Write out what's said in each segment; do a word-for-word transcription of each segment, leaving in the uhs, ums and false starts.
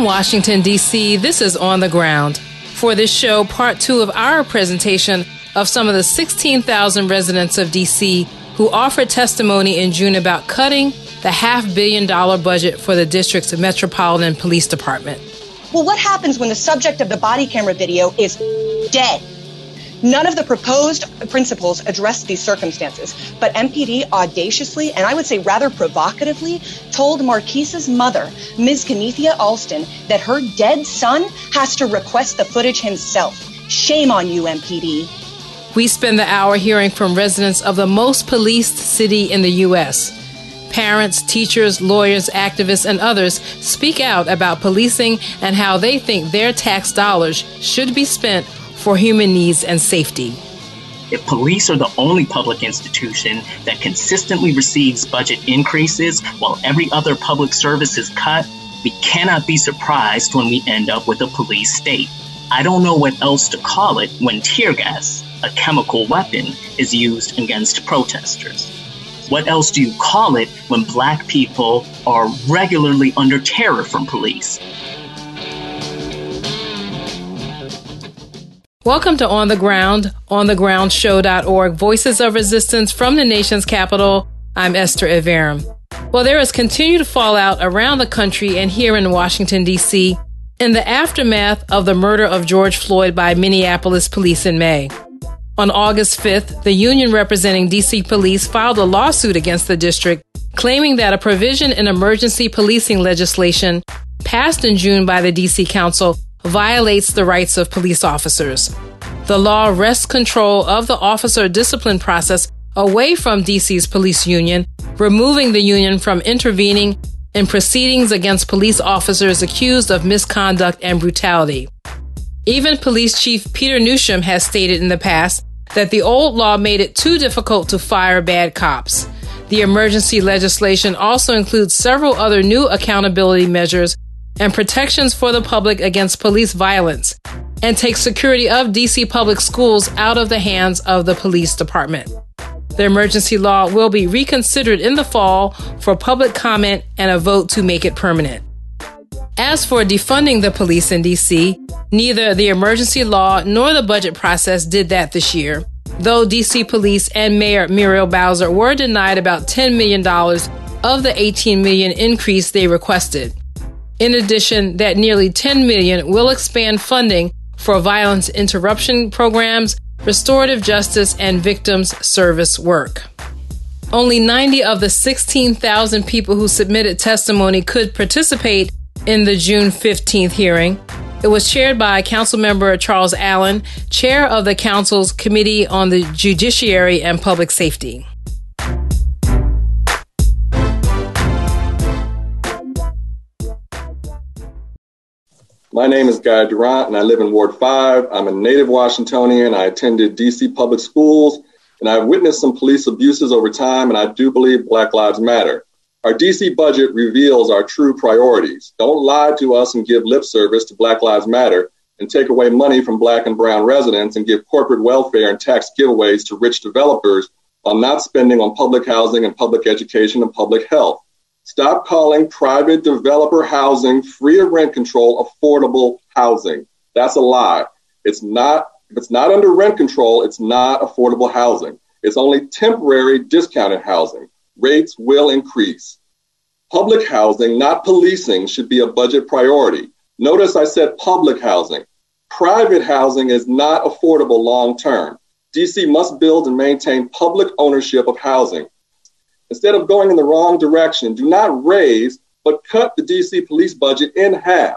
From Washington, D C, this is On the Ground. For this show, part two of our presentation of some of the sixteen thousand residents of D C who offered testimony in June about cutting the half billion dollar budget for the district's Metropolitan Police Department. Well, what happens when the subject of the body camera video is dead? None of the proposed principles address these circumstances, but M P D audaciously, and I would say rather provocatively, told Marquise's mother, Miz Keneathia Alston, that her dead son has to request the footage himself. Shame on you, M P D. We spend the hour hearing from residents of the most policed city in the U S Parents, teachers, lawyers, activists, and others speak out about policing and how they think their tax dollars should be spent for human needs and safety. If police are the only public institution that consistently receives budget increases while every other public service is cut, we cannot be surprised when we end up with a police state. I don't know what else to call it when tear gas, a chemical weapon, is used against protesters. What else do you call it when Black people are regularly under terror from police? Welcome to On the Ground, on the ground show dot org, Voices of Resistance from the Nation's Capital. I'm Esther Iverem. Well, there is continued fallout around the country and here in Washington, D C, in the aftermath of the murder of George Floyd by Minneapolis police in May. On August fifth, the union representing D C police filed a lawsuit against the district, claiming that a provision in emergency policing legislation passed in June by the D C Council violates the rights of police officers. The law wrests control of the officer discipline process away from D C's police union, removing the union from intervening in proceedings against police officers accused of misconduct and brutality. Even Police Chief Peter Newsham has stated in the past that the old law made it too difficult to fire bad cops. The emergency legislation also includes several other new accountability measures and protections for the public against police violence, and takes security of D C public schools out of the hands of the police department. The emergency law will be reconsidered in the fall for public comment and a vote to make it permanent. As for defunding the police in D C, neither the emergency law nor the budget process did that this year, though D C police and Mayor Muriel Bowser were denied about ten million dollars of the eighteen million dollars increase they requested. In addition, that nearly ten million dollars will expand funding for violence interruption programs, restorative justice, and victims service work. Only ninety of the sixteen thousand people who submitted testimony could participate in the June fifteenth hearing. It was chaired by Councilmember Charles Allen, chair of the Council's Committee on the Judiciary and Public Safety. My name is Guy Durant, and I live in Ward five. I'm a native Washingtonian. I attended D C public schools, and I've witnessed some police abuses over time, and I do believe Black Lives Matter. Our D C budget reveals our true priorities. Don't lie to us and give lip service to Black Lives Matter and take away money from Black and Brown residents and give corporate welfare and tax giveaways to rich developers while not spending on public housing and public education and public health. Stop calling private developer housing free of rent control affordable housing. That's a lie. It's not. If it's not under rent control, it's not affordable housing. It's only temporary discounted housing. Rates will increase. Public housing, not policing, should be a budget priority. Notice I said public housing. Private housing is not affordable long term. D C must build and maintain public ownership of housing. Instead of going in the wrong direction, do not raise, but cut the D C police budget in half.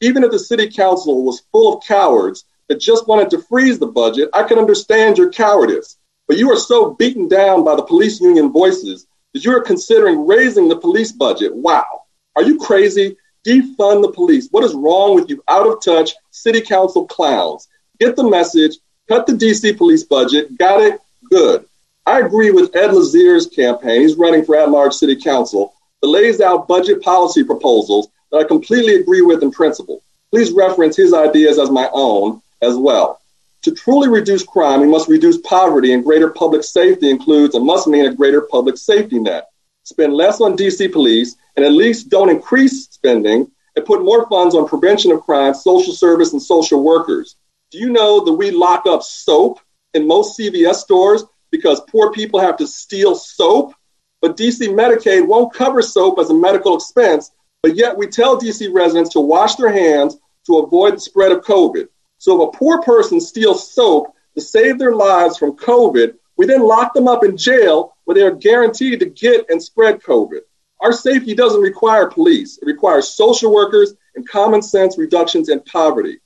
Even if the city council was full of cowards that just wanted to freeze the budget, I could understand your cowardice. But you are so beaten down by the police union voices that you are considering raising the police budget. Wow. Are you crazy? Defund the police. What is wrong with you out of touch city council clowns? Get the message, cut the D C police budget. Got it? Good. I agree with Ed Lazier's campaign. He's running for at-large city council that lays out budget policy proposals that I completely agree with in principle. Please reference his ideas as my own as well. To truly reduce crime, we must reduce poverty, and greater public safety includes and must mean a greater public safety net. Spend less on D C police and at least don't increase spending and put more funds on prevention of crime, social service, and social workers. Do you know that we lock up soap in most C V S stores because poor people have to steal soap? But D C Medicaid won't cover soap as a medical expense, but yet we tell D C residents to wash their hands to avoid the spread of COVID. So if a poor person steals soap to save their lives from COVID, we then lock them up in jail where they are guaranteed to get and spread COVID. Our safety doesn't require police. It requires social workers and common sense reductions in poverty.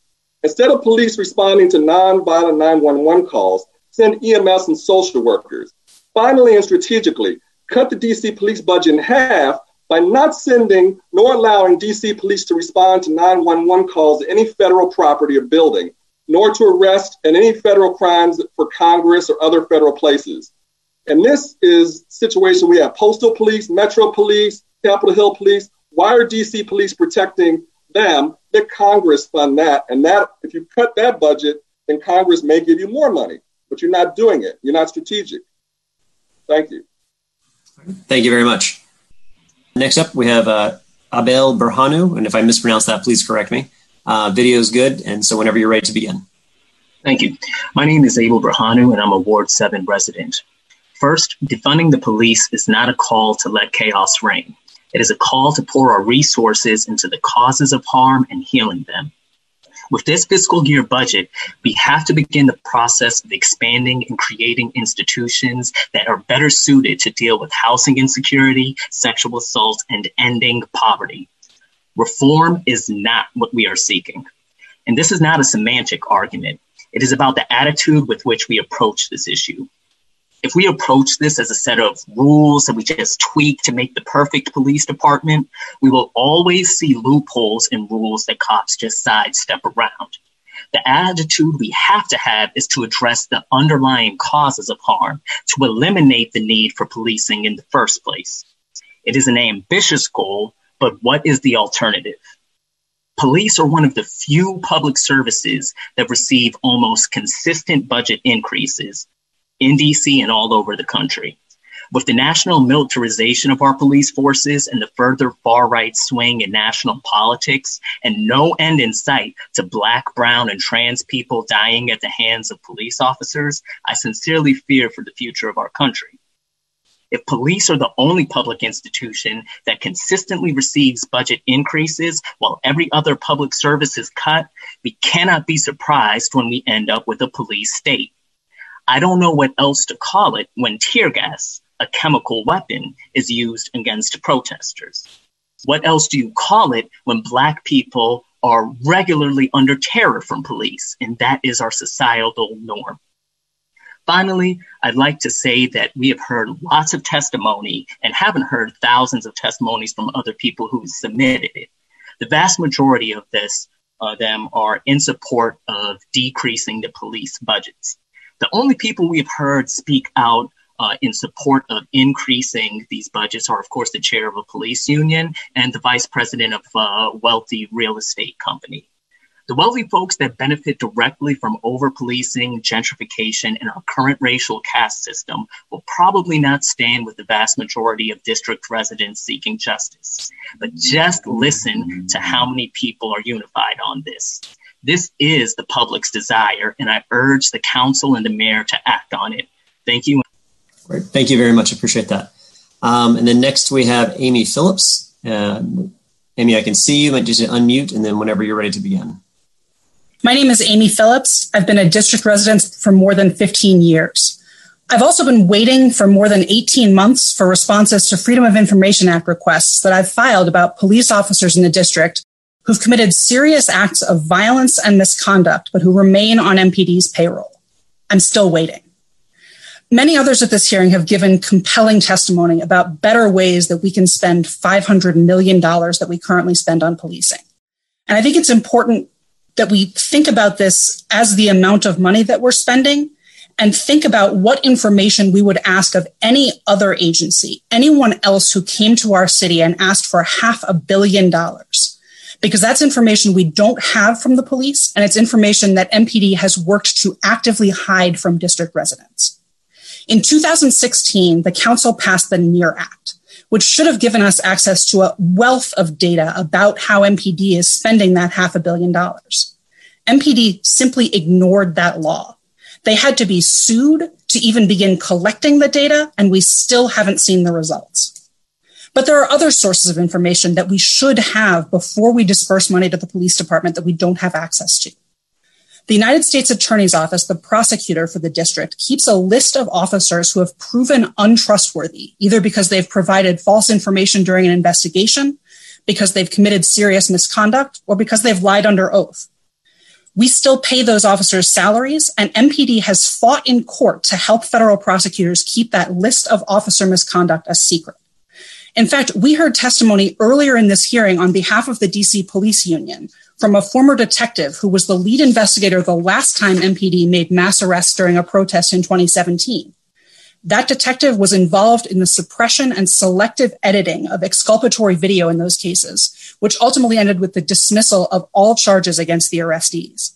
Instead of police responding to nonviolent nine one one calls, send E M S and social workers. Finally and strategically, cut the D C police budget in half by not sending nor allowing D C police to respond to nine one one calls at any federal property or building, nor to arrest and any federal crimes for Congress or other federal places. And this is situation we have Postal Police, Metro Police, Capitol Hill Police. Why are D C police protecting them? That Congress fund that. And that if you cut that budget, then Congress may give you more money, but you're not doing it. You're not strategic. Thank you. Thank you very much. Next up, we have uh, Abel Berhanu. And if I mispronounce that, please correct me. Uh, video is good. And so whenever you're ready to begin. Thank you. My name is Abel Berhanu, and I'm a Ward seven resident. First, defunding the police is not a call to let chaos reign. It is a call to pour our resources into the causes of harm and healing them. With this fiscal year budget, we have to begin the process of expanding and creating institutions that are better suited to deal with housing insecurity, sexual assault, and ending poverty. Reform is not what we are seeking. And this is not a semantic argument. It is about the attitude with which we approach this issue. If we approach this as a set of rules that we just tweak to make the perfect police department, we will always see loopholes in rules that cops just sidestep around. The attitude we have to have is to address the underlying causes of harm, to eliminate the need for policing in the first place. It is an ambitious goal, but what is the alternative? Police are one of the few public services that receive almost consistent budget increases in D C and all over the country. With the national militarization of our police forces and the further far-right swing in national politics and no end in sight to Black, brown, and trans people dying at the hands of police officers, I sincerely fear for the future of our country. If police are the only public institution that consistently receives budget increases while every other public service is cut, we cannot be surprised when we end up with a police state. I don't know what else to call it when tear gas, a chemical weapon, is used against protesters. What else do you call it when Black people are regularly under terror from police, and that is our societal norm? Finally, I'd like to say that we have heard lots of testimony and haven't heard thousands of testimonies from other people who submitted it. The vast majority of this, uh, them are in support of decreasing the police budgets. The only people we've heard speak out uh, in support of increasing these budgets are, of course, the chair of a police union and the vice president of a wealthy real estate company. The wealthy folks that benefit directly from over-policing, gentrification, and our current racial caste system will probably not stand with the vast majority of district residents seeking justice. But just listen to how many people are unified on this. This is the public's desire, and I urge the council and the mayor to act on it. Thank you. Great. Thank you very much. I appreciate that. Um, and then next we have Amy Phillips. Uh, Amy, I can see you. I might just unmute, and then whenever you're ready to begin. My name is Amy Phillips. I've been a district resident for more than fifteen years. I've also been waiting for more than eighteen months for responses to Freedom of Information Act requests that I've filed about police officers in the district who've committed serious acts of violence and misconduct, but who remain on M P D's payroll. I'm still waiting. Many others at this hearing have given compelling testimony about better ways that we can spend five hundred million dollars that we currently spend on policing. And I think it's important that we think about this as the amount of money that we're spending and think about what information we would ask of any other agency, anyone else who came to our city and asked for half a billion dollars. Because that's information we don't have from the police, and it's information that M P D has worked to actively hide from district residents. In two thousand sixteen, the council passed the NEAR Act, which should have given us access to a wealth of data about how M P D is spending that half a billion dollars. M P D simply ignored that law. They had to be sued to even begin collecting the data, and we still haven't seen the results. But there are other sources of information that we should have before we disperse money to the police department that we don't have access to. The United States Attorney's Office, the prosecutor for the district, keeps a list of officers who have proven untrustworthy, either because they've provided false information during an investigation, because they've committed serious misconduct, or because they've lied under oath. We still pay those officers salaries, and M P D has fought in court to help federal prosecutors keep that list of officer misconduct a secret. In fact, we heard testimony earlier in this hearing on behalf of the D C Police Union from a former detective who was the lead investigator the last time M P D made mass arrests during a protest in twenty seventeen. That detective was involved in the suppression and selective editing of exculpatory video in those cases, which ultimately ended with the dismissal of all charges against the arrestees.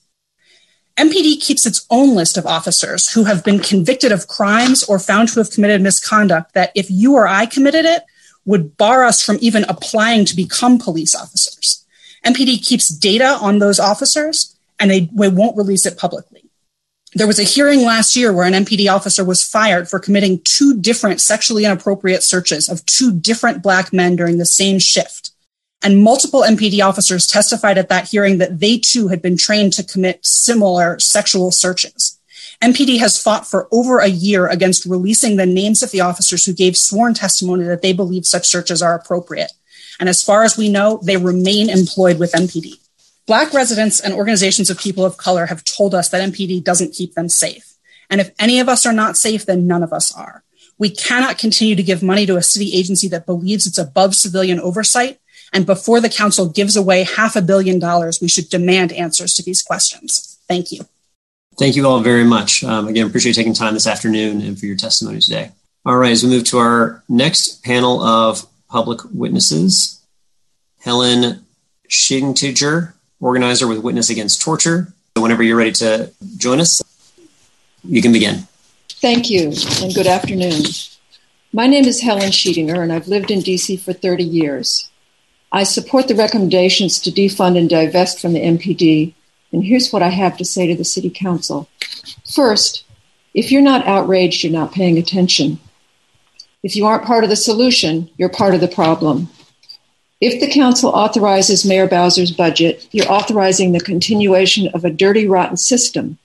M P D keeps its own list of officers who have been convicted of crimes or found to have committed misconduct that, if you or I committed it, would bar us from even applying to become police officers. M P D keeps data on those officers, and they, they won't release it publicly. There was a hearing last year where an M P D officer was fired for committing two different sexually inappropriate searches of two different Black men during the same shift. And multiple M P D officers testified at that hearing that they too had been trained to commit similar sexual searches. M P D has fought for over a year against releasing the names of the officers who gave sworn testimony that they believe such searches are appropriate. And as far as we know, they remain employed with M P D. Black residents and organizations of people of color have told us that M P D doesn't keep them safe. And if any of us are not safe, then none of us are. We cannot continue to give money to a city agency that believes it's above civilian oversight. And before the council gives away half a billion dollars, we should demand answers to these questions. Thank you. Thank you all very much. Um, again, appreciate taking time this afternoon and for your testimony today. All right, as we move to our next panel of public witnesses, Helen Schiedinger, organizer with Witness Against Torture. So whenever you're ready to join us, you can begin. Thank you, and good afternoon. My name is Helen Schiedinger, and I've lived in D C for thirty years. I support the recommendations to defund and divest from the M P D, and here's what I have to say to the City Council. First, if you're not outraged, you're not paying attention. If you aren't part of the solution, you're part of the problem. If the council authorizes Mayor Bowser's budget, you're authorizing the continuation of a dirty, rotten system.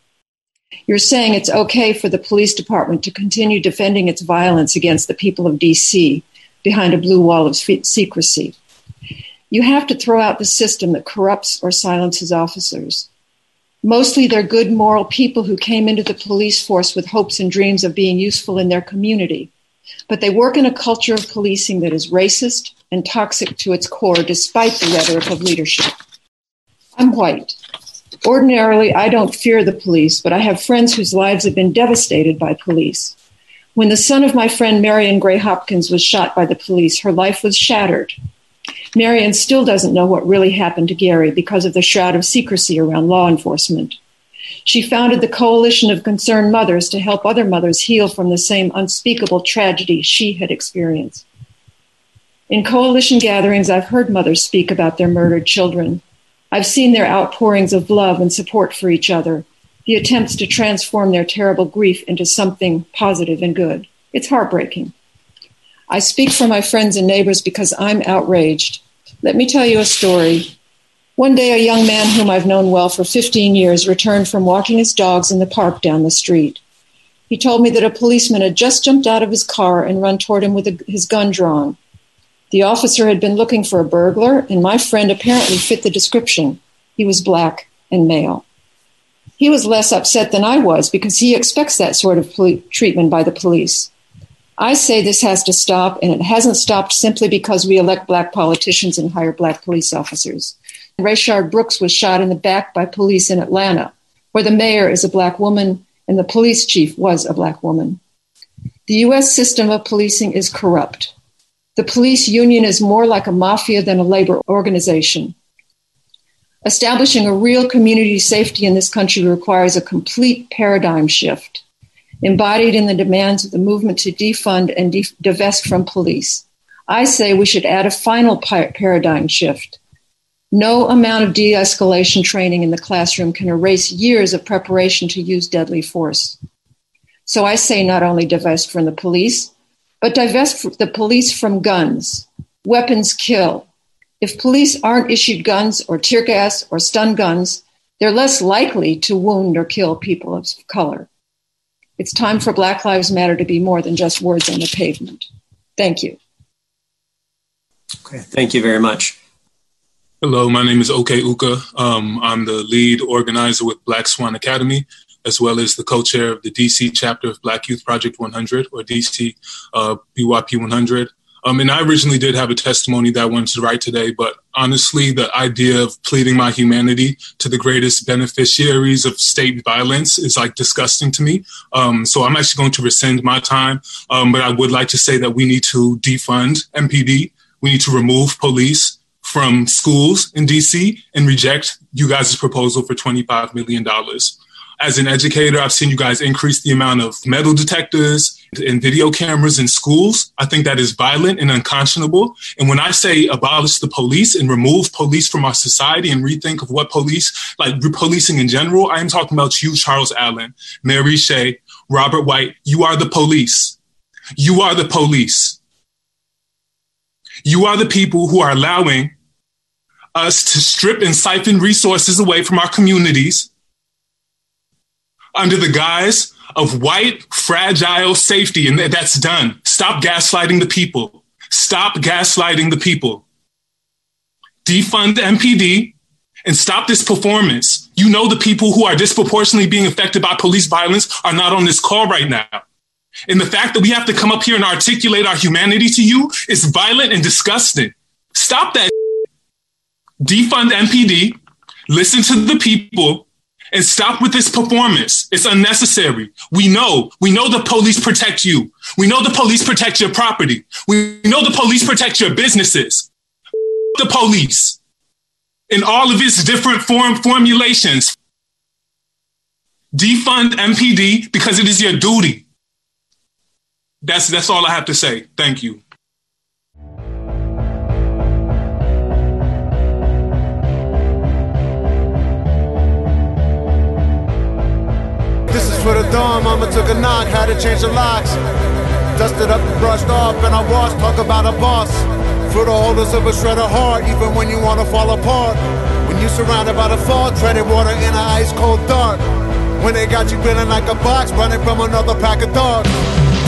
You're saying it's okay for the police department to continue defending its violence against the people of D C behind a blue wall of secrecy. You have to throw out the system that corrupts or silences officers. Mostly they're good, moral people who came into the police force with hopes and dreams of being useful in their community. But they work in a culture of policing that is racist and toxic to its core, despite the rhetoric of leadership. I'm white. Ordinarily, I don't fear the police, but I have friends whose lives have been devastated by police. When the son of my friend Marion Gray Hopkins was shot by the police, her life was shattered. Marion still doesn't know what really happened to Gary because of the shroud of secrecy around law enforcement. She founded the Coalition of Concerned Mothers to help other mothers heal from the same unspeakable tragedy she had experienced. In coalition gatherings, I've heard mothers speak about their murdered children. I've seen their outpourings of love and support for each other, the attempts to transform their terrible grief into something positive and good. It's heartbreaking. I speak for my friends and neighbors because I'm outraged. Let me tell you a story. One day, a young man whom I've known well for fifteen years returned from walking his dogs in the park down the street. He told me that a policeman had just jumped out of his car and run toward him with a, his gun drawn. The officer had been looking for a burglar, and my friend apparently fit the description. He was Black and male. He was less upset than I was because he expects that sort of poli- treatment by the police. I say this has to stop, and it hasn't stopped simply because we elect Black politicians and hire Black police officers. Rayshard Brooks was shot in the back by police in Atlanta, where the mayor is a Black woman and the police chief was a Black woman. The U S system of policing is corrupt. The police union is more like a mafia than a labor organization. Establishing a real community safety in this country requires a complete paradigm shift. embodied in the demands of the movement to defund and de- divest from police. I say we should add a final pi- paradigm shift. No amount of de-escalation training in the classroom can erase years of preparation to use deadly force. So I say not only divest from the police, but divest the police from guns. Weapons kill. If police aren't issued guns or tear gas or stun guns, they're less likely to wound or kill people of color. It's time for Black Lives Matter to be more than just words on the pavement. Thank you. Okay, thank you very much. Hello, my name is O K. Uka. Um, I'm the lead organizer with Black Swan Academy, as well as the co-chair of the D C chapter of Black Youth Project one hundred, or D C uh, B Y P one hundred. Um, and I originally did have a testimony that I wanted to write today, but honestly, the idea of pleading my humanity to the greatest beneficiaries of state violence is like disgusting to me. Um, so I'm actually going to rescind my time. Um, but I would like to say that we need to defund M P D. We need to remove police from schools in D C and reject you guys' proposal for twenty-five million dollars. As an educator, I've seen you guys increase the amount of metal detectors and video cameras in schools. I think that is violent and unconscionable. And when I say abolish the police and remove police from our society and rethink of what police, like policing in general, I am talking about you, Charles Allen, Mary Shea, Robert White. You are the police. You are the police. You are the people who are allowing us to strip and siphon resources away from our communities under the guise of white, fragile safety. And that's done. Stop gaslighting the people. Stop gaslighting the people. Defund M P D and stop this performance. You know the people who are disproportionately being affected by police violence are not on this call right now. And the fact that we have to come up here and articulate our humanity to you is violent and disgusting. Stop that. Defund M P D, listen to the people, and stop with this performance. It's unnecessary. We know. We know the police protect you. We know the police protect your property. We know the police protect your businesses. The police in all of its different form formulations. Defund M P D because it is your duty. That's that's all I have to say. Thank you. This is for the dawn. Mama took a knock, had to change the locks. Dusted up and brushed off, and I washed. Talk about a boss. For the holders of a shred of heart, even when you want to fall apart. When you're surrounded by the fog, treaded water in an ice cold dark. When they got you feeling like a box, running from another pack of dogs.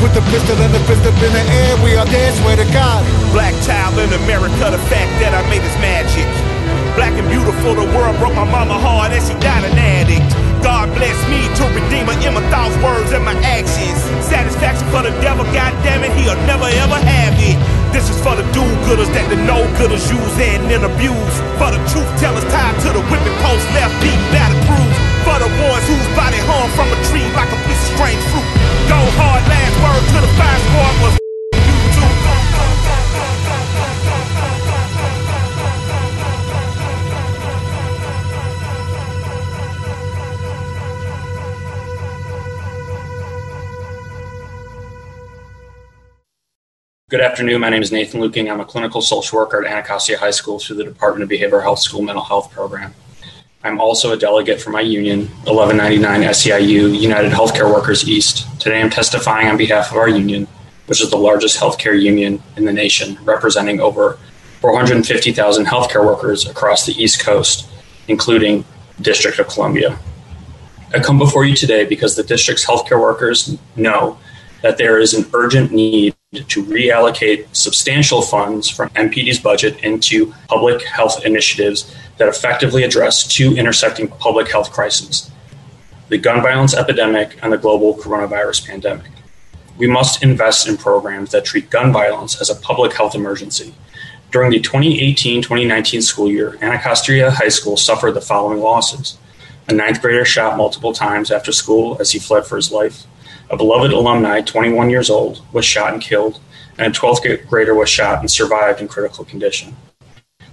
Put the pistol and the fist up in the air, we are there, swear to God. Black child in America, the fact that I made is magic. Black and beautiful, the world broke my mama hard and she died an addict. God bless me to redeemer in my thoughts, words, and my actions. Satisfaction for the devil, goddammit, he'll never ever have it. This is for the do-gooders that the no-gooders use and then abuse. For the truth-tellers tied to the whipping post, left deep battle cruise. For the ones whose body hung from a tree like a piece of strange fruit. Go hard, last word to the fire squad was you too. Good afternoon, my name is Nathan Luking. I'm a clinical social worker at Anacostia High School through the Department of Behavioral Health School Mental Health Program. I'm also a delegate for my union, eleven ninety-nine S E I U United Healthcare Workers East. Today I'm testifying on behalf of our union, which is the largest healthcare union in the nation, representing over four hundred fifty thousand healthcare workers across the East Coast, including the District of Columbia. I come before you today because the district's healthcare workers know that there is an urgent need to reallocate substantial funds from M P D's budget into public health initiatives that effectively address two intersecting public health crises, the gun violence epidemic and the global coronavirus pandemic. We must invest in programs that treat gun violence as a public health emergency. During the twenty eighteen twenty nineteen school year, Anacostia High School suffered the following losses. A ninth grader shot multiple times after school as he fled for his life. A beloved alumni, twenty-one years old, was shot and killed, and a twelfth grader was shot and survived in critical condition.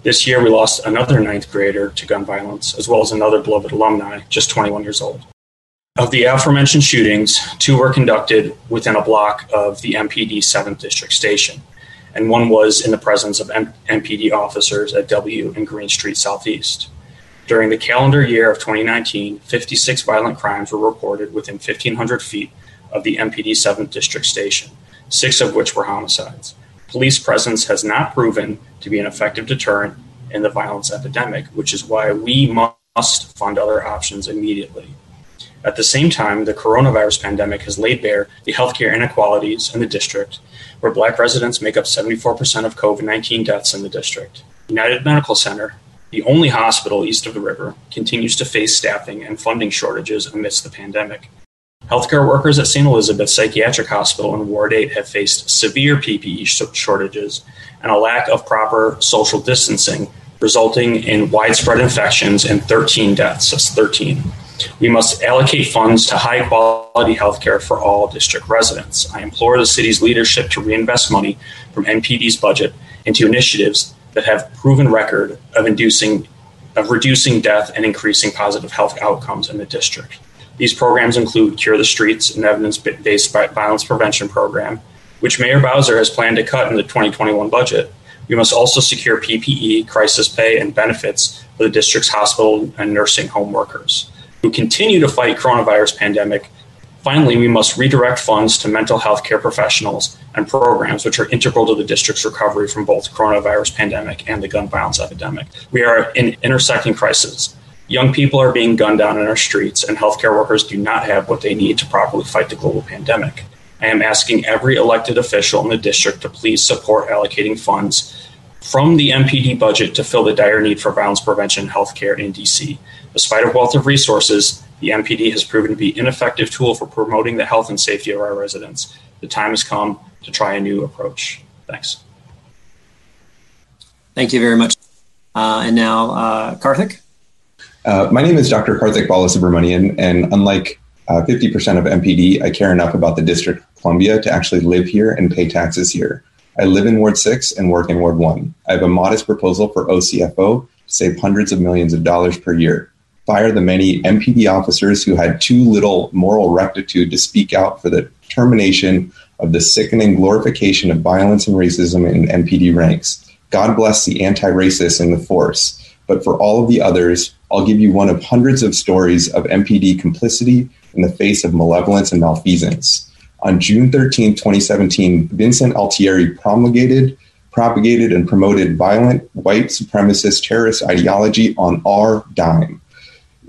This year, we lost another ninth grader to gun violence, as well as another beloved alumni, just twenty-one years old. Of the aforementioned shootings, two were conducted within a block of the M P D seventh District Station, and one was in the presence of M- MPD officers at W and Green Street Southeast. During the calendar year of twenty nineteen, fifty-six violent crimes were reported within fifteen hundred feet of the M P D seventh District Station, six of which were homicides. Police presence has not proven to be an effective deterrent in the violence epidemic, which is why we must fund other options immediately. At the same time, the coronavirus pandemic has laid bare the healthcare inequalities in the district, where Black residents make up seventy-four percent of COVID nineteen deaths in the district. United Medical Center, the only hospital east of the river, continues to face staffing and funding shortages amidst the pandemic. Healthcare workers at Saint Elizabeth's Psychiatric Hospital in Ward eight have faced severe P P E shortages and a lack of proper social distancing, resulting in widespread infections and thirteen deaths. That's thirteen. We must allocate funds to high-quality health care for all district residents. I implore the city's leadership to reinvest money from M P D's budget into initiatives that have proven record of inducing, of reducing death and increasing positive health outcomes in the district. These programs include Cure the Streets, an evidence-based violence prevention program, which Mayor Bowser has planned to cut in the twenty twenty-one budget. We must also secure P P E, crisis pay, and benefits for the district's hospital and nursing home workers who continue to fight coronavirus pandemic. Finally, we must redirect funds to mental health care professionals and programs which are integral to the district's recovery from both coronavirus pandemic and the gun violence epidemic. We are in intersecting crises. Young people are being gunned down in our streets, and healthcare workers do not have what they need to properly fight the global pandemic. I am asking every elected official in the district to please support allocating funds from the M P D budget to fill the dire need for violence prevention and healthcare in D C. Despite a wealth of resources, the M P D has proven to be an ineffective tool for promoting the health and safety of our residents. The time has come to try a new approach. Thanks. Thank you very much. Uh, and now, uh, Karthik. Uh, my name is Doctor Karthik Balasubramanian, and unlike uh, fifty percent of M P D, I care enough about the District of Columbia to actually live here and pay taxes here. I live in Ward six and work in Ward one. I have a modest proposal for O C F O to save hundreds of millions of dollars per year. Fire the many M P D officers who had too little moral rectitude to speak out for the termination of the sickening glorification of violence and racism in M P D ranks. God bless the anti-racists in the force. But for all of the others, I'll give you one of hundreds of stories of M P D complicity in the face of malevolence and malfeasance. On June thirteenth, twenty seventeen, Vincent Altieri promulgated, propagated, and promoted violent white supremacist terrorist ideology on our dime.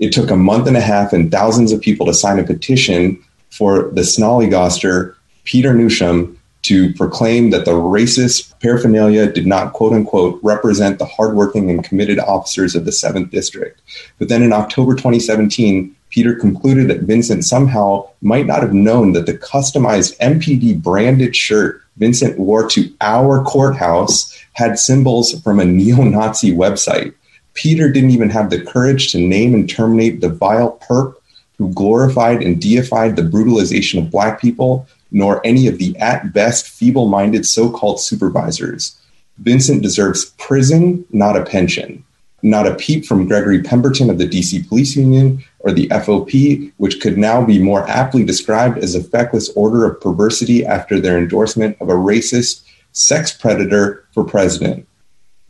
It took a month and a half and thousands of people to sign a petition for the snollygoster Peter Newsham to proclaim that the racist paraphernalia did not, quote unquote, represent the hardworking and committed officers of the seventh District. But then in October twenty seventeen, Peter concluded that Vincent somehow might not have known that the customized M P D branded shirt Vincent wore to our courthouse had symbols from a neo-Nazi website. Peter didn't even have the courage to name and terminate the vile perp who glorified and deified the brutalization of Black people, nor any of the at best feeble-minded so-called supervisors. Vincent deserves prison, not a pension. Not a peep from Gregory Pemberton of the D C Police Union or the F O P, which could now be more aptly described as a feckless order of perversity after their endorsement of a racist sex predator for president.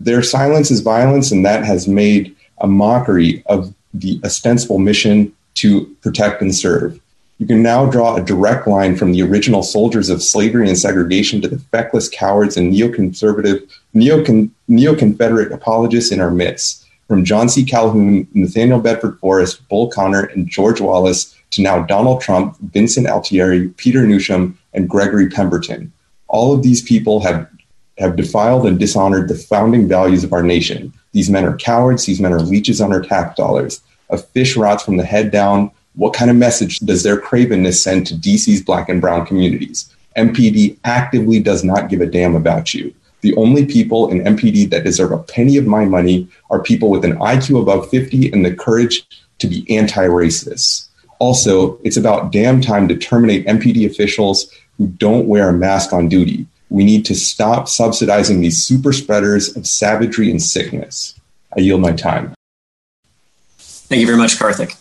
Their silence is violence, and that has made a mockery of the ostensible mission to protect and serve. You can now draw a direct line from the original soldiers of slavery and segregation to the feckless cowards and neoconservative, neocon, neo-Confederate apologists in our midst. From John C. Calhoun, Nathaniel Bedford Forrest, Bull Connor, and George Wallace to now Donald Trump, Vincent Altieri, Peter Newsham, and Gregory Pemberton. All of these people have, have defiled and dishonored the founding values of our nation. These men are cowards. These men are leeches on our tax dollars. A fish rots from the head down. What kind of message does their cravenness send to D C's Black and brown communities? M P D actively does not give a damn about you. The only people in M P D that deserve a penny of my money are people with an I Q above fifty and the courage to be anti-racist. Also, it's about damn time to terminate M P D officials who don't wear a mask on duty. We need to stop subsidizing these super spreaders of savagery and sickness. I yield my time. Thank you very much, Karthik.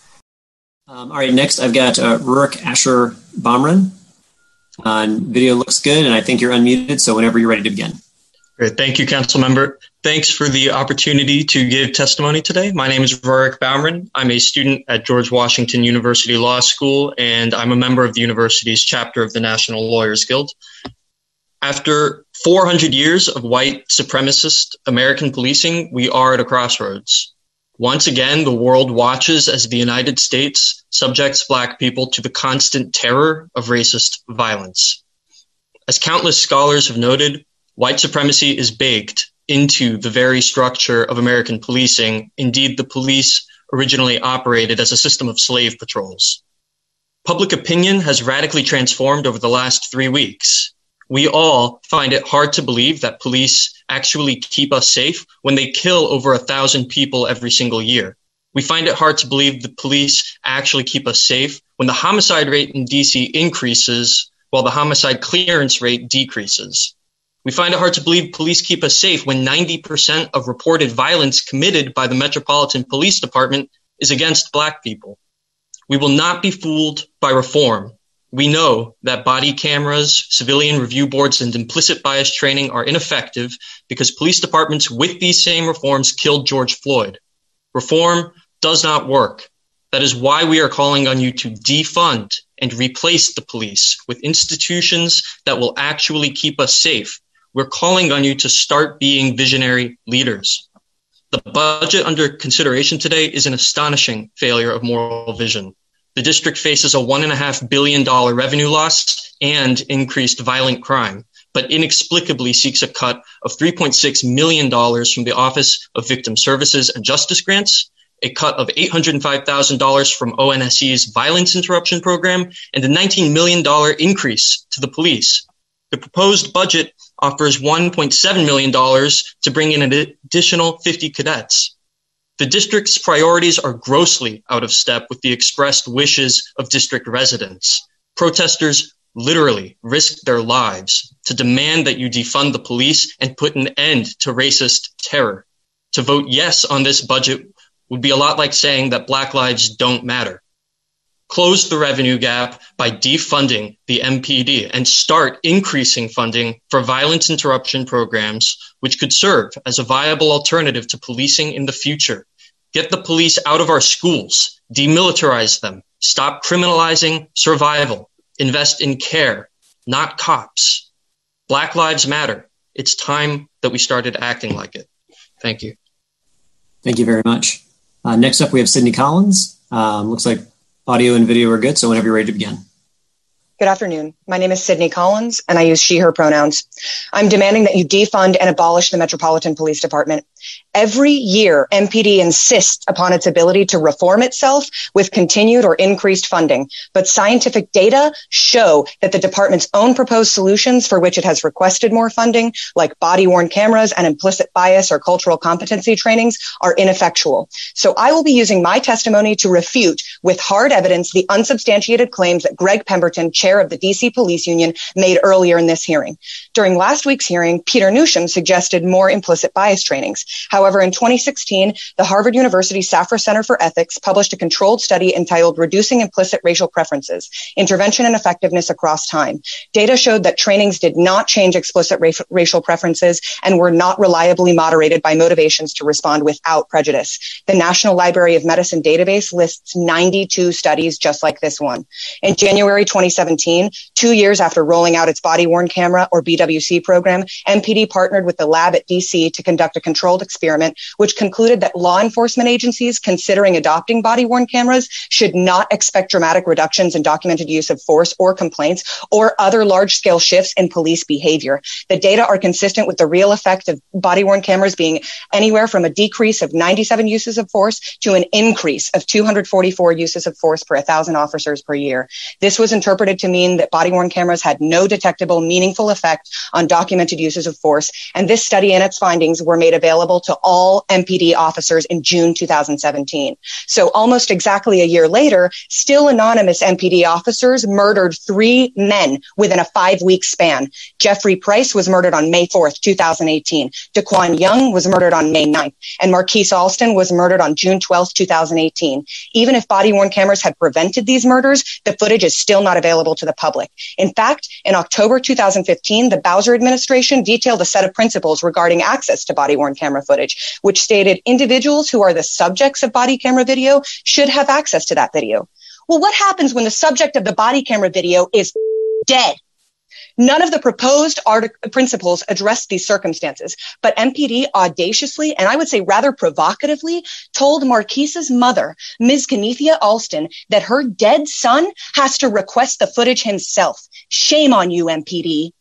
Um, all right, next I've got uh, Rurik Asher Baumren. Uh, video looks good, and I think you're unmuted, so whenever you're ready to begin. Great. Thank you, Council Member. Thanks for the opportunity to give testimony today. My name is Rurik Baumren. I'm a student at George Washington University Law School, and I'm a member of the university's chapter of the National Lawyers Guild. After four hundred years of white supremacist American policing, we are at a crossroads. Once again, the world watches as the United States subjects Black people to the constant terror of racist violence. As countless scholars have noted, white supremacy is baked into the very structure of American policing. Indeed, the police originally operated as a system of slave patrols. Public opinion has radically transformed over the last three weeks. We all find it hard to believe that police actually keep us safe when they kill over a thousand people every single year. We find it hard to believe the police actually keep us safe when the homicide rate in D C increases while the homicide clearance rate decreases. We find it hard to believe police keep us safe when ninety percent of reported violence committed by the Metropolitan Police Department is against Black people. We will not be fooled by reform. We know that body cameras, civilian review boards, and implicit bias training are ineffective because police departments with these same reforms killed George Floyd. Reform does not work. That is why we are calling on you to defund and replace the police with institutions that will actually keep us safe. We're calling on you to start being visionary leaders. The budget under consideration today is an astonishing failure of moral vision. The district faces a one point five billion dollars revenue loss and increased violent crime, but inexplicably seeks a cut of three point six million dollars from the Office of Victim Services and Justice Grants, a cut of eight hundred five thousand dollars from O N S E's Violence Interruption Program, and a nineteen million dollars increase to the police. The proposed budget offers one point seven million dollars to bring in an additional fifty cadets. The district's priorities are grossly out of step with the expressed wishes of district residents. Protesters literally risk their lives to demand that you defund the police and put an end to racist terror. To vote yes on this budget would be a lot like saying that Black lives don't matter. Close the revenue gap by defunding the M P D and start increasing funding for violence interruption programs, which could serve as a viable alternative to policing in the future. Get the police out of our schools, demilitarize them, stop criminalizing survival, invest in care, not cops. Black lives matter. It's time that we started acting like it. Thank you. Thank you very much. Uh, next up, we have Sydney Collins. Um, looks like audio and video are good, so whenever you're ready to begin. Good afternoon. My name is Sydney Collins, and I use she, her pronouns. I'm demanding that you defund and abolish the Metropolitan Police Department. Every year, M P D insists upon its ability to reform itself with continued or increased funding, but scientific data show that the department's own proposed solutions for which it has requested more funding, like body-worn cameras and implicit bias or cultural competency trainings, are ineffectual. So I will be using my testimony to refute with hard evidence the unsubstantiated claims that Greg Pemberton, chair of the D C Police Union, made earlier in this hearing. During last week's hearing, Peter Newsham suggested more implicit bias trainings. However, in twenty sixteen, the Harvard University Safra Center for Ethics published a controlled study entitled Reducing Implicit Racial Preferences, Intervention and Effectiveness Across Time. Data showed that trainings did not change explicit ra- racial preferences and were not reliably moderated by motivations to respond without prejudice. The National Library of Medicine database lists ninety-two studies just like this one. In January twenty seventeen, two years after rolling out its body-worn camera or B W C program, M P D partnered with the lab at D C to conduct a controlled experiment, which concluded that law enforcement agencies considering adopting body-worn cameras should not expect dramatic reductions in documented use of force or complaints or other large-scale shifts in police behavior. The data are consistent with the real effect of body-worn cameras being anywhere from a decrease of ninety-seven uses of force to an increase of two hundred forty-four uses of force per one thousand officers per year. This was interpreted to mean that body body-worn cameras had no detectable, meaningful effect on documented uses of force, and this study and its findings were made available to all M P D officers in June two thousand seventeen. So almost exactly a year later, still anonymous M P D officers murdered three men within a five-week span. Jeffrey Price was murdered on May fourth, two thousand eighteen. Daquan Young was murdered on May ninth, and Marquise Alston was murdered on June twelfth, two thousand eighteen. Even if body-worn cameras had prevented these murders, the footage is still not available to the public. In fact, in October two thousand fifteen, the Bowser administration detailed a set of principles regarding access to body-worn camera footage, which stated individuals who are the subjects of body camera video should have access to that video. Well, what happens when the subject of the body camera video is dead? None of the proposed artic- principles addressed these circumstances, but M P D audaciously, and I would say rather provocatively, told Marquise's mother, Miz Keneathia Alston, that her dead son has to request the footage himself. Shame on you, M P D.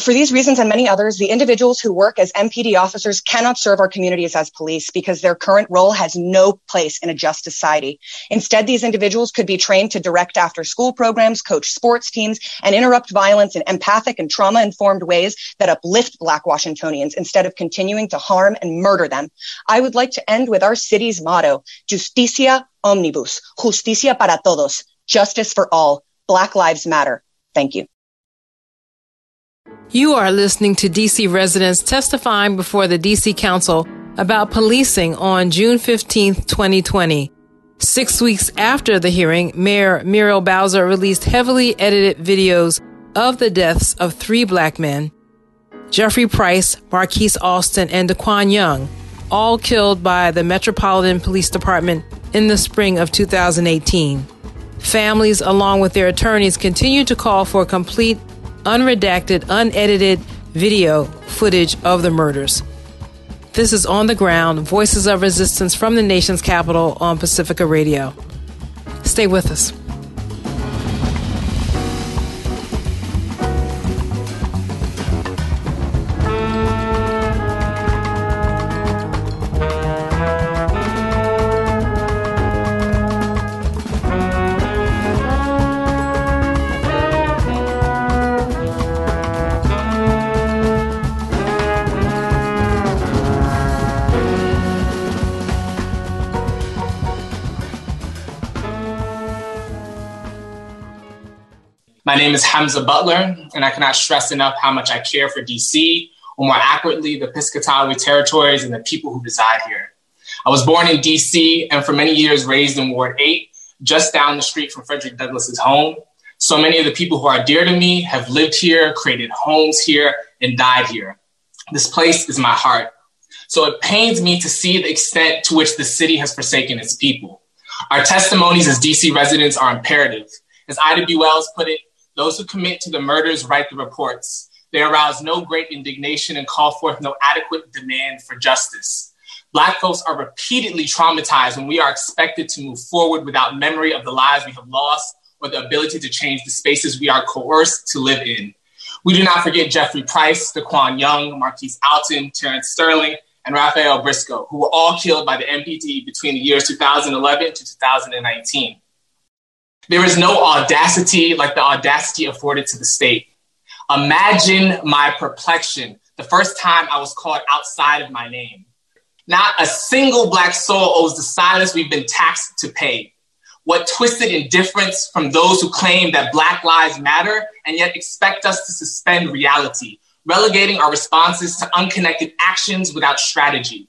For these reasons and many others, the individuals who work as M P D officers cannot serve our communities as police because their current role has no place in a just society. Instead, these individuals could be trained to direct after-school programs, coach sports teams, and interrupt violence in empathic and trauma-informed ways that uplift Black Washingtonians instead of continuing to harm and murder them. I would like to end with our city's motto, Justicia Omnibus, Justicia para Todos, Justice for All, Black Lives Matter. Thank you. You are listening to D C residents testifying before the D C Council about policing on June fifteenth, twenty twenty. Six weeks after the hearing, Mayor Muriel Bowser released heavily edited videos of the deaths of three Black men, Jeffrey Price, Marquise Alston, and Daquan Young, all killed by the Metropolitan Police Department in the spring of two thousand eighteen. Families, along with their attorneys, continue to call for a complete unredacted, unedited video footage of the murders. This is On the Ground, Voices of Resistance from the Nation's Capital on Pacifica Radio. Stay with us. My name is Hamza Butler, and I cannot stress enough how much I care for D C, or more accurately, the Piscataway territories and the people who reside here. I was born in D C and for many years raised in Ward eight, just down the street from Frederick Douglass's home. So many of the people who are dear to me have lived here, created homes here, and died here. This place is my heart. So it pains me to see the extent to which the city has forsaken its people. Our testimonies as D C residents are imperative. As Ida B. Wells put it, those who commit to the murders write the reports. They arouse no great indignation and call forth no adequate demand for justice. Black folks are repeatedly traumatized when we are expected to move forward without memory of the lives we have lost or the ability to change the spaces we are coerced to live in. We do not forget Jeffrey Price, Daquan Young, Marquise Alston, Terrence Sterling, and Raphael Briscoe, who were all killed by the M P D between the years two thousand eleven to two thousand nineteen. There is no audacity like the audacity afforded to the state. Imagine my perplexion the first time I was called outside of my name. Not a single Black soul owes the silence we've been taxed to pay. What twisted indifference from those who claim that Black lives matter and yet expect us to suspend reality, relegating our responses to unconnected actions without strategy.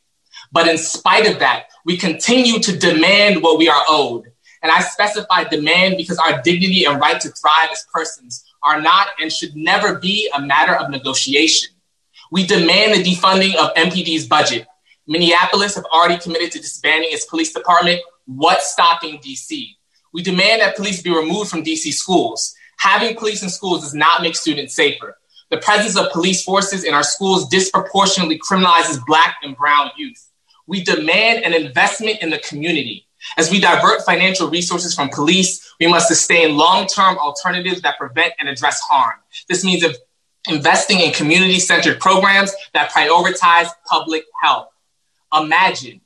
But in spite of that, we continue to demand what we are owed. And I specify demand because our dignity and right to thrive as persons are not and should never be a matter of negotiation. We demand the defunding of M P D's budget. Minneapolis have already committed to disbanding its police department. What's stopping D C? We demand that police be removed from D C schools. Having police in schools does not make students safer. The presence of police forces in our schools disproportionately criminalizes Black and brown youth. We demand an investment in the community. As we divert financial resources from police, we must sustain long-term alternatives that prevent and address harm. This means of investing in community-centered programs that prioritize public health. Imagine,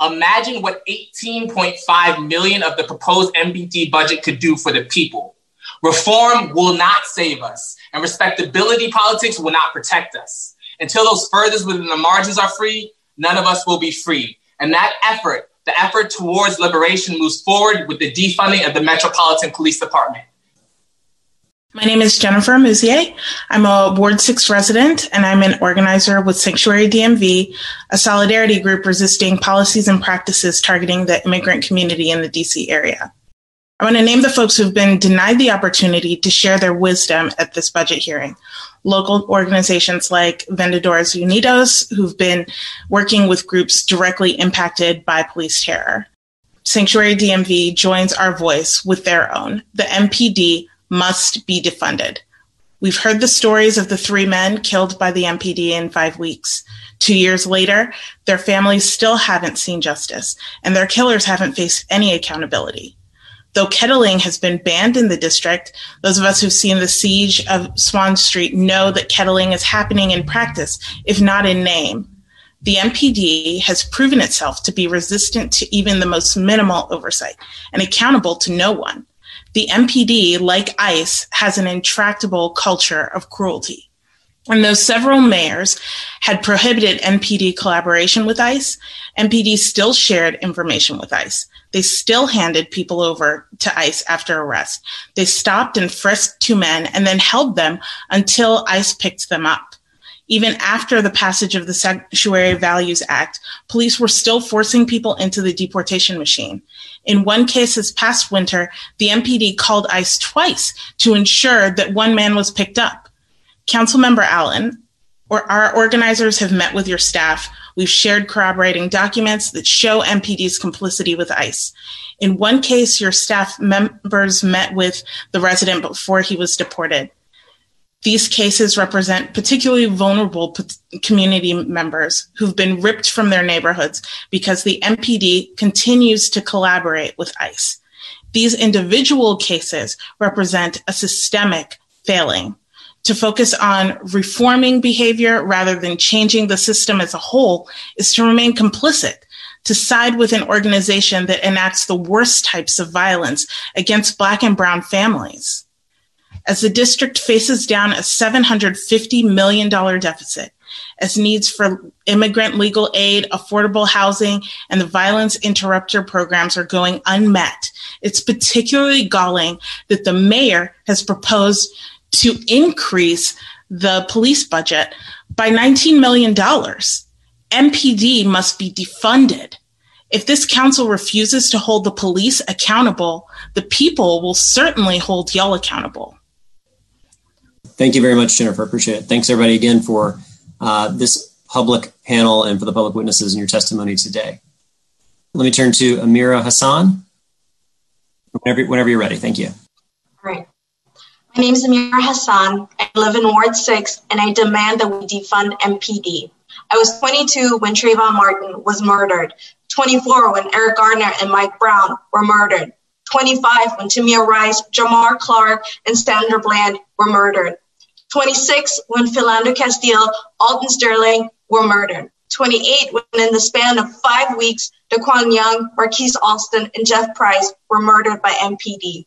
imagine what eighteen point five million of the proposed M P D budget could do for the people. Reform will not save us, and respectability politics will not protect us. Until those furthest within the margins are free, none of us will be free. And that effort, the effort towards liberation, moves forward with the defunding of the Metropolitan Police Department. My name is Jennifer Mouzier. I'm a Ward six resident, and I'm an organizer with Sanctuary D M V, a solidarity group resisting policies and practices targeting the immigrant community in the D C area. I want to name the folks who've been denied the opportunity to share their wisdom at this budget hearing. Local organizations like Vendedores Unidos, who've been working with groups directly impacted by police terror. Sanctuary D M V joins our voice with their own. The M P D must be defunded. We've heard the stories of the three men killed by the M P D in five weeks. Two years later, their families still haven't seen justice, and their killers haven't faced any accountability. Though kettling has been banned in the district, those of us who've seen the siege of Swan Street know that kettling is happening in practice, if not in name. The M P D has proven itself to be resistant to even the most minimal oversight and accountable to no one. The M P D, like ICE, has an intractable culture of cruelty. And though several mayors had prohibited M P D collaboration with ICE, M P D still shared information with ICE. They still handed people over to ICE after arrest. They stopped and frisked two men and then held them until ICE picked them up. Even after the passage of the Sanctuary Values Act, police were still forcing people into the deportation machine. In one case this past winter, the M P D called ICE twice to ensure that one man was picked up. Councilmember Allen, or our organizers have met with your staff. We've shared corroborating documents that show M P D's complicity with ICE. In one case, your staff members met with the resident before he was deported. These cases represent particularly vulnerable p- community members who've been ripped from their neighborhoods because the M P D continues to collaborate with ICE. These individual cases represent a systemic failing. To focus on reforming behavior rather than changing the system as a whole is to remain complicit, to side with an organization that enacts the worst types of violence against Black and Brown families. As the district faces down a seven hundred fifty million dollars deficit, as needs for immigrant legal aid, affordable housing, and the violence interrupter programs are going unmet, it's particularly galling that the mayor has proposed to increase the police budget by nineteen million dollars. M P D must be defunded. If this council refuses to hold the police accountable, the people will certainly hold y'all accountable. Thank you very much, Jennifer. Appreciate it. Thanks, everybody, again, for uh, this public panel and for the public witnesses and your testimony today. Let me turn to Amira Hassan. Whenever, whenever you're ready. Thank you. All right. My name is Amira Hassan. I live in Ward six, and I demand that we defund M P D. I was twenty-two when Trayvon Martin was murdered, twenty-four when Eric Garner and Mike Brown were murdered, twenty-five when Tamir Rice, Jamar Clark, and Sandra Bland were murdered, twenty-six when Philando Castile, Alton Sterling were murdered, twenty-eight when in the span of five weeks, Daquan Young, Marquise Alston, and Jeff Price were murdered by M P D,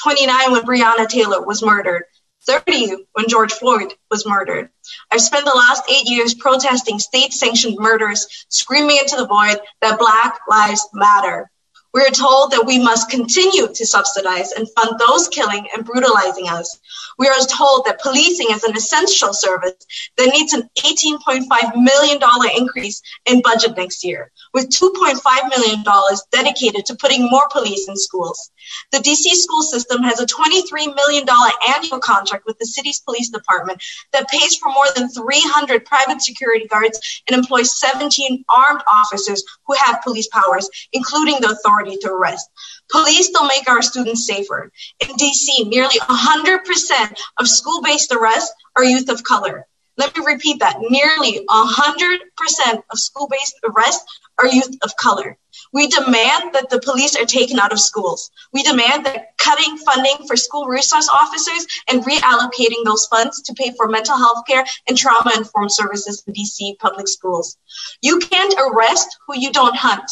twenty-nine when Breonna Taylor was murdered, thirty when George Floyd was murdered. I've spent the last eight years protesting state-sanctioned murders, screaming into the void that Black lives matter. We are told that we must continue to subsidize and fund those killing and brutalizing us. We are told that policing is an essential service that needs an eighteen point five million dollars increase in budget next year, with two point five million dollars dedicated to putting more police in schools. The D C school system has a twenty-three million dollars annual contract with the city's police department that pays for more than three hundred private security guards and employs seventeen armed officers who have police powers, including the authority to arrest. Police don't make our students safer. In D C, nearly one hundred percent of school-based arrests are youth of color. Let me repeat that. Nearly one hundred percent of school-based arrests are youth of color. We demand that the police are taken out of schools. We demand that cutting funding for school resource officers and reallocating those funds to pay for mental health care and trauma-informed services in D C public schools. You can't arrest who you don't hunt.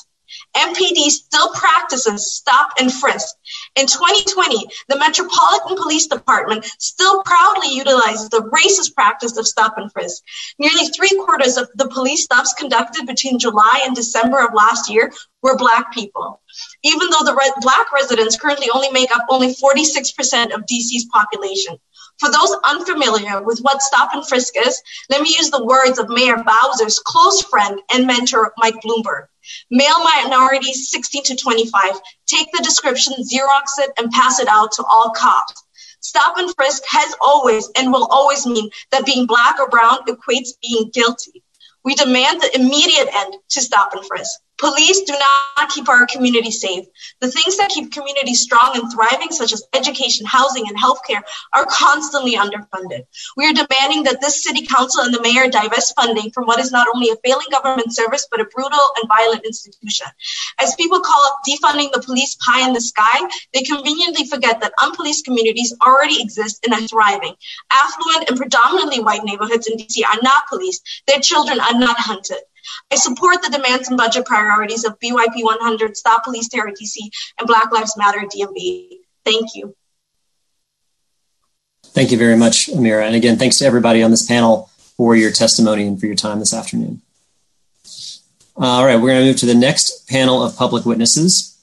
M P D still practices stop and frisk. In twenty twenty, the Metropolitan Police Department still proudly utilizes the racist practice of stop and frisk. Nearly three quarters of the police stops conducted between July and December of last year were Black people, even though the red, Black residents currently only make up only forty-six percent of D C's population. For those unfamiliar with what stop and frisk is, let me use the words of Mayor Bowser's close friend and mentor, Mike Bloomberg. Male minorities sixteen to twenty-five, take the description, Xerox it, and pass it out to all cops. Stop and frisk has always and will always mean that being Black or brown equates being guilty. We demand the immediate end to stop and frisk. Police do not keep our community safe. The things that keep communities strong and thriving, such as education, housing, and healthcare, are constantly underfunded. We are demanding that this city council and the mayor divest funding from what is not only a failing government service, but a brutal and violent institution. As people call up defunding the police pie in the sky, they conveniently forget that unpoliced communities already exist and are thriving. Affluent and predominantly white neighborhoods in D C are not policed. Their children are not hunted. I support the demands and budget priorities of B Y P one hundred, Stop Police Terror D C, and Black Lives Matter D M V. Thank you. Thank you very much, Amira. And again, thanks to everybody on this panel for your testimony and for your time this afternoon. All right, we're going to move to the next panel of public witnesses.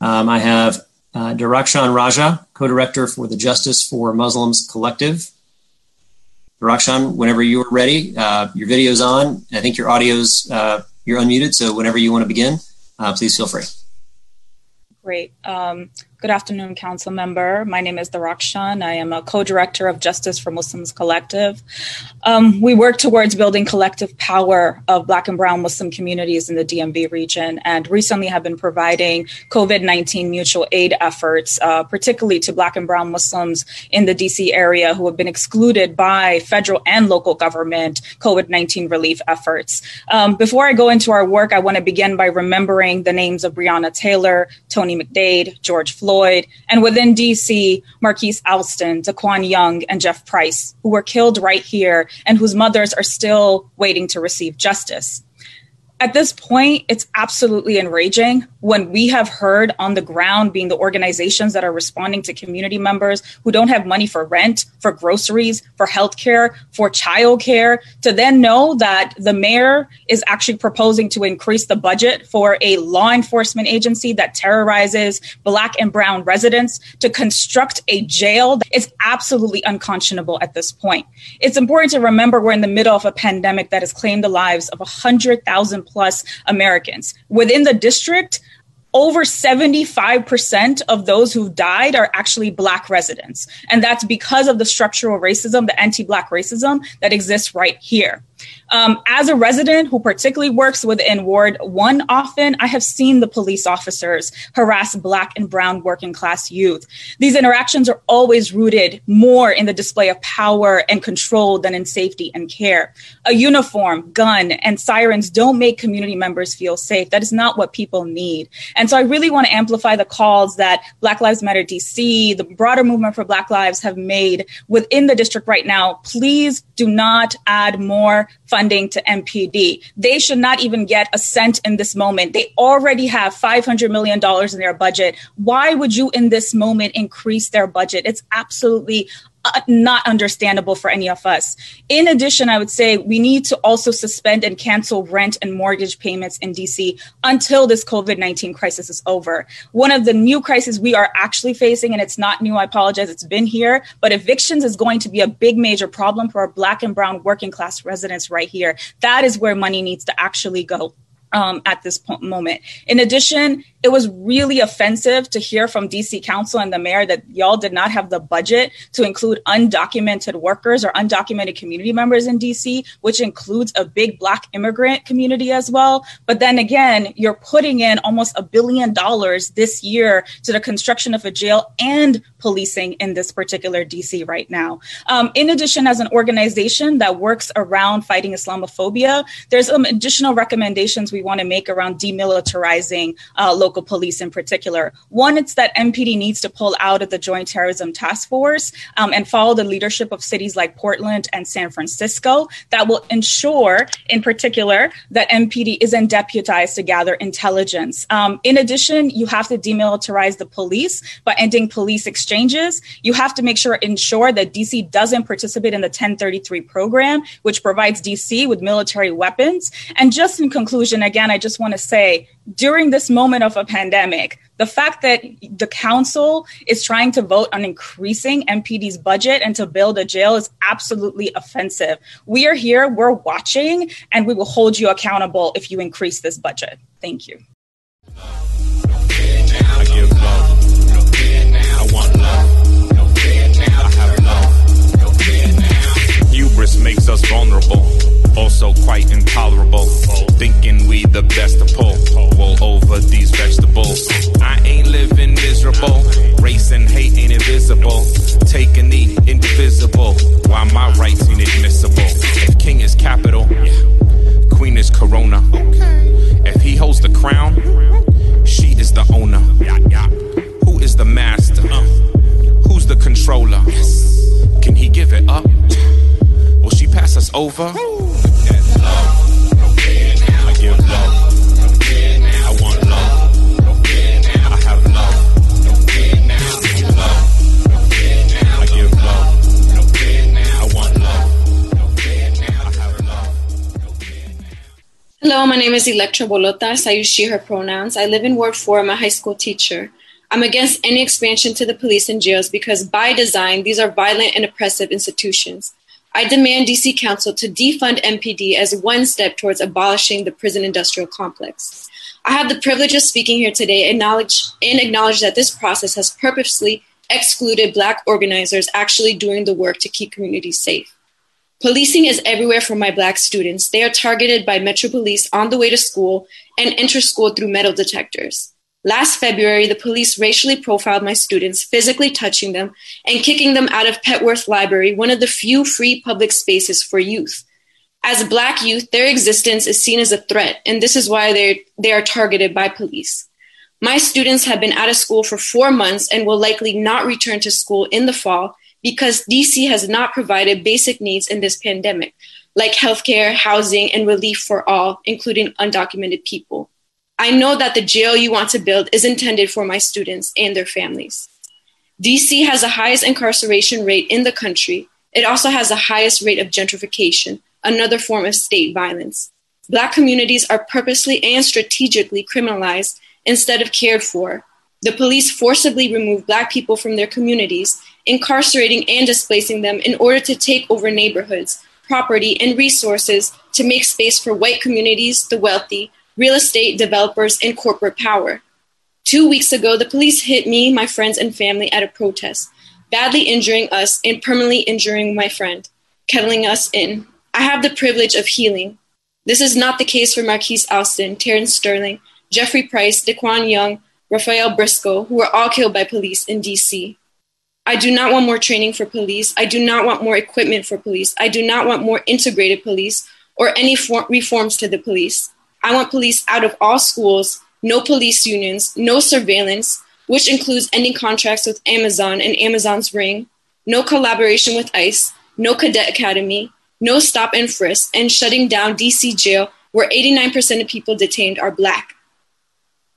Um, I have uh, Darakshan Raja, co-director for the Justice for Muslims Collective. Darakshan, whenever you are ready, uh, your video's on. I think your audio's, uh, you're unmuted. So whenever you want to begin, uh, please feel free. Great. Um, good afternoon, council member. My name is Darakshan. I am a co-director of Justice for Muslims Collective. Um, we work towards building collective power of Black and brown Muslim communities in the D M V region, and recently have been providing COVID nineteen mutual aid efforts, uh, particularly to Black and brown Muslims in the D C area who have been excluded by federal and local government COVID nineteen relief efforts. Um, before I go into our work, I want to begin by remembering the names of Breonna Taylor, Tony McDade, George Floyd, Floyd, and within D C, Marquise Alston, Daquan Young, and Jeff Price, who were killed right here and whose mothers are still waiting to receive justice. At this point, it's absolutely enraging when we have heard on the ground, being the organizations that are responding to community members who don't have money for rent, for groceries, for healthcare, for childcare, to then know that the mayor is actually proposing to increase the budget for a law enforcement agency that terrorizes Black and brown residents, to construct a jail. It's absolutely unconscionable at this point. It's important to remember we're in the middle of a pandemic that has claimed the lives of one hundred thousand plus Americans. Within the district, over seventy-five percent of those who died are actually Black residents. And that's because of the structural racism, the anti-Black racism that exists right here. Um, as a resident who particularly works within Ward one often, I have seen the police officers harass Black and brown working class youth. These interactions are always rooted more in the display of power and control than in safety and care. A uniform, gun, and sirens don't make community members feel safe. That is not what people need. And so I really want to amplify the calls that Black Lives Matter D C, the broader movement for Black Lives, have made within the district right now. Please do not add more funding to M P D. They should not even get a cent in this moment. They already have five hundred million dollars in their budget. Why would you in this moment increase their budget? It's absolutely Uh, not understandable for any of us. In addition, I would say we need to also suspend and cancel rent and mortgage payments in D C until this COVID nineteen crisis is over. One of the new crises we are actually facing, and it's not new, I apologize, it's been here, but evictions is going to be a big major problem for our Black and brown working class residents right here. That is where money needs to actually go. Um, at this point, moment. In addition, it was really offensive to hear from D C Council and the mayor that y'all did not have the budget to include undocumented workers or undocumented community members in D C, which includes a big Black immigrant community as well. But then again, you're putting in almost a billion dollars this year to the construction of a jail and policing in this particular D C right now. Um, in addition, as an organization that works around fighting Islamophobia, there's some additional recommendations we want to make around demilitarizing uh, local local police in particular. One, it's that M P D needs to pull out of the Joint Terrorism Task Force um, and follow the leadership of cities like Portland and San Francisco that will ensure, in particular, that M P D isn't deputized to gather intelligence. Um, in addition, you have to demilitarize the police by ending police exchanges. You have to make sure, ensure that D C doesn't participate in the ten thirty-three program, which provides D C with military weapons. And just in conclusion, again, I just want to say, during this moment of a pandemic, the fact that the council is trying to vote on increasing M P D's budget and to build a jail is absolutely offensive. We are here, we're watching, and we will hold you accountable if you increase this budget. Thank you. Hubris makes us vulnerable, also quite intolerable, thinking we the best to pull wool over these vegetables. I ain't living miserable, race and hate ain't invisible, take a knee indivisible, why my rights inadmissible. If king is capital, queen is corona, if he holds the crown, she is the owner. Who is the master? Who's the controller? Can he give it up? Will she pass us over? That's love. No fear now. I give love. No fear now. I want love. No fear now. I have love. No fear now. I give love. No fear now. I give love. No fear now. I want love. No fear now. I have love. No fear now. Hello, my name is Electra Bolotas. I use she/her pronouns. I live in Ward four. I'm a high school teacher. I'm against any expansion to the police and jails because, by design, these are violent and oppressive institutions. I demand D C Council to defund M P D as one step towards abolishing the prison industrial complex. I have the privilege of speaking here today and acknowledge, and acknowledge that this process has purposely excluded Black organizers actually doing the work to keep communities safe. Policing is everywhere for my Black students. They are targeted by Metro Police on the way to school and enter school through metal detectors. Last February, the police racially profiled my students, physically touching them and kicking them out of Petworth Library, one of the few free public spaces for youth. As Black youth, their existence is seen as a threat, and this is why they they are targeted by police. My students have been out of school for four months and will likely not return to school in the fall because D C has not provided basic needs in this pandemic, like healthcare, housing, and relief for all, including undocumented people. I know that the jail you want to build is intended for my students and their families. D C has the highest incarceration rate in the country. It also has the highest rate of gentrification, another form of state violence. Black communities are purposely and strategically criminalized instead of cared for. The police forcibly remove Black people from their communities, incarcerating and displacing them in order to take over neighborhoods, property, and resources to make space for white communities, the wealthy, real estate developers, and corporate power. Two weeks ago, the police hit me, my friends, and family at a protest, badly injuring us and permanently injuring my friend, kettling us in. I have the privilege of healing. This is not the case for Marquise Alston, Terrence Sterling, Jeffrey Price, Daquan Young, Raphael Briscoe, who were all killed by police in D C. I do not want more training for police. I do not want more equipment for police. I do not want more integrated police or any for- reforms to the police. I want police out of all schools, no police unions, no surveillance, which includes ending contracts with Amazon and Amazon's Ring, no collaboration with ICE, no cadet academy, no stop and frisk, and shutting down D C jail, where eighty-nine percent of people detained are Black.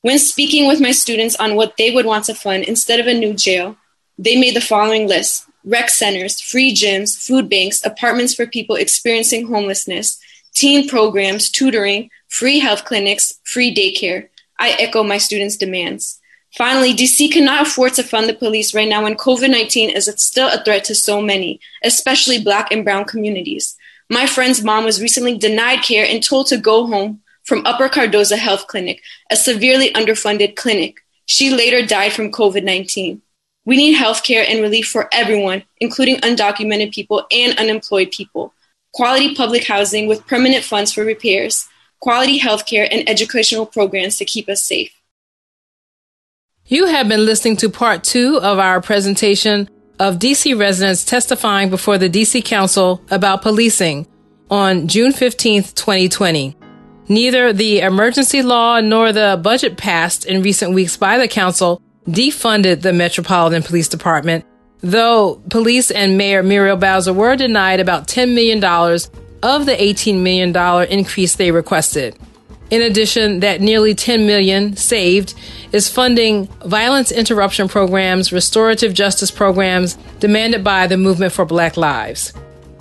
When speaking with my students on what they would want to fund instead of a new jail, they made the following list: rec centers, free gyms, food banks, apartments for people experiencing homelessness, teen programs, tutoring, free health clinics, free daycare. I echo my students' demands. Finally, D C cannot afford to fund the police right now when COVID nineteen is still a threat to so many, especially Black and Brown communities. My friend's mom was recently denied care and told to go home from Upper Cardozo Health Clinic, a severely underfunded clinic. She later died from COVID nineteen. We need healthcare and relief for everyone, including undocumented people and unemployed people. Quality public housing with permanent funds for repairs, quality healthcare, and educational programs to keep us safe. You have been listening to part two of our presentation of D C residents testifying before the D C Council about policing on June fifteenth, twenty twenty. Neither the emergency law nor the budget passed in recent weeks by the council defunded the Metropolitan Police Department, though police and Mayor Muriel Bowser were denied about ten million dollars of the eighteen million dollars increase they requested. In addition, that nearly ten million dollars saved is funding violence interruption programs, restorative justice programs demanded by the Movement for Black Lives.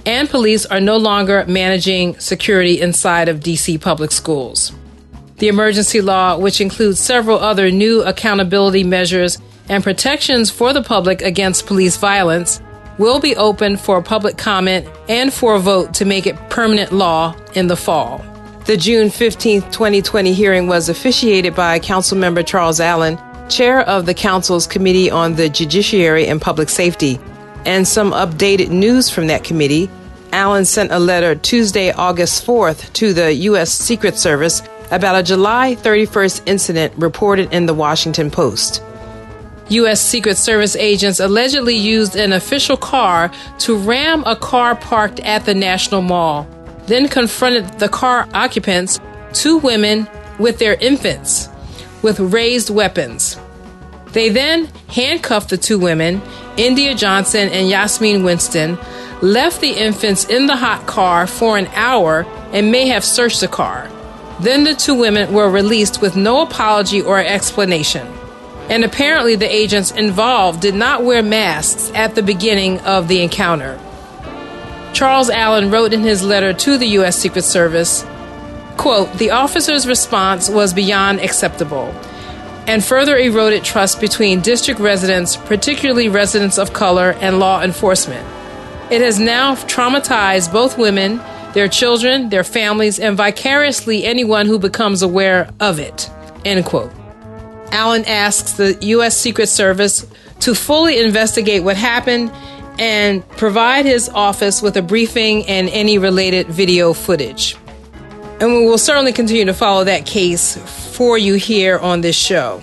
And police are no longer managing security inside of D C public schools. The emergency law, which includes several other new accountability measures and protections for the public against police violence, will be open for public comment and for a vote to make it permanent law in the fall. The June fifteenth, twenty twenty hearing was officiated by Councilmember Charles Allen, chair of the Council's Committee on the Judiciary and Public Safety. And some updated news from that committee, Allen sent a letter Tuesday, August fourth, to the U S Secret Service about a July thirty-first incident reported in the Washington Post. U S Secret Service agents allegedly used an official car to ram a car parked at the National Mall, then confronted the car occupants, two women with their infants, with raised weapons. They then handcuffed the two women, India Johnson and Yasmin Winston, left the infants in the hot car for an hour and may have searched the car. Then the two women were released with no apology or explanation. And apparently the agents involved did not wear masks at the beginning of the encounter. Charles Allen wrote in his letter to the U S Secret Service, quote, "The officer's response was beyond acceptable and further eroded trust between district residents, particularly residents of color, and law enforcement. It has now traumatized both women, their children, their families, and vicariously anyone who becomes aware of it," end quote. Allen asks the U S Secret Service to fully investigate what happened and provide his office with a briefing and any related video footage. And we will certainly continue to follow that case for you here on this show.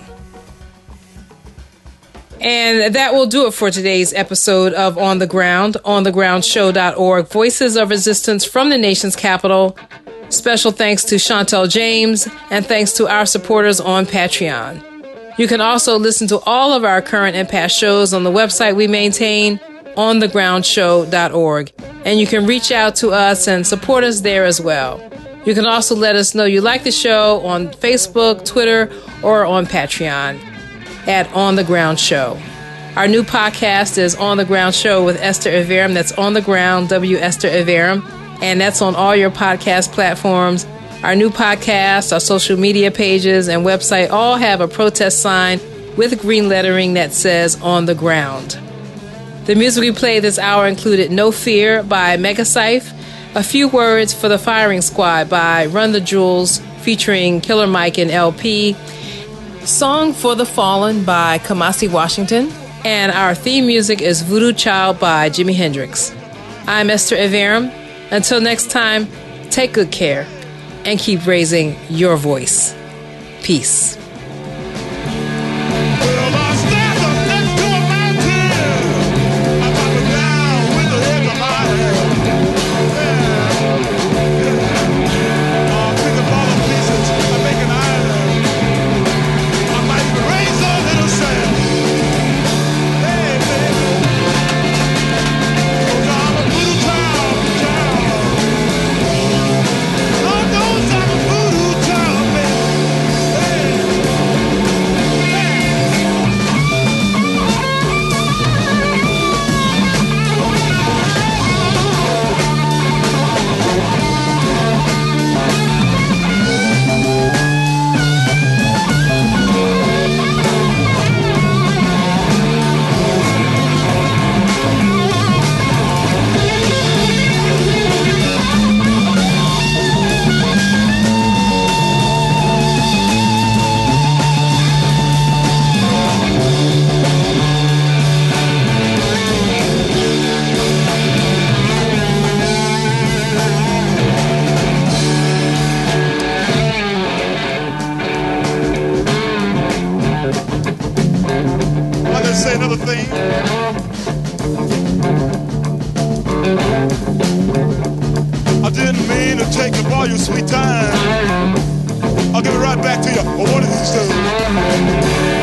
And that will do it for today's episode of On the Ground, on the ground show dot org, Voices of Resistance from the Nation's Capital. Special thanks to Chantel James and thanks to our supporters on Patreon. You can also listen to all of our current and past shows on the website we maintain, on the ground show dot org, and you can reach out to us and support us there as well. You can also let us know you like the show on Facebook, Twitter, or on Patreon at On The Ground Show. Our new podcast is On The Ground Show with Esther Iverem. That's On The Ground, W. Esther Iverem, and that's on all your podcast platforms. Our new podcast, our social media pages, and website all have a protest sign with green lettering that says On The Ground. The music we played this hour included No Fear by Megacyphe, A Few Words for the Firing Squad by Run the Jewels featuring Killer Mike and L P, Song for the Fallen by Kamasi Washington, and our theme music is Voodoo Child by Jimi Hendrix. I'm Esther Iverem. Until next time, take good care and keep raising your voice. Peace. I didn't mean to take up all your sweet time. give it right back to you. But what is this?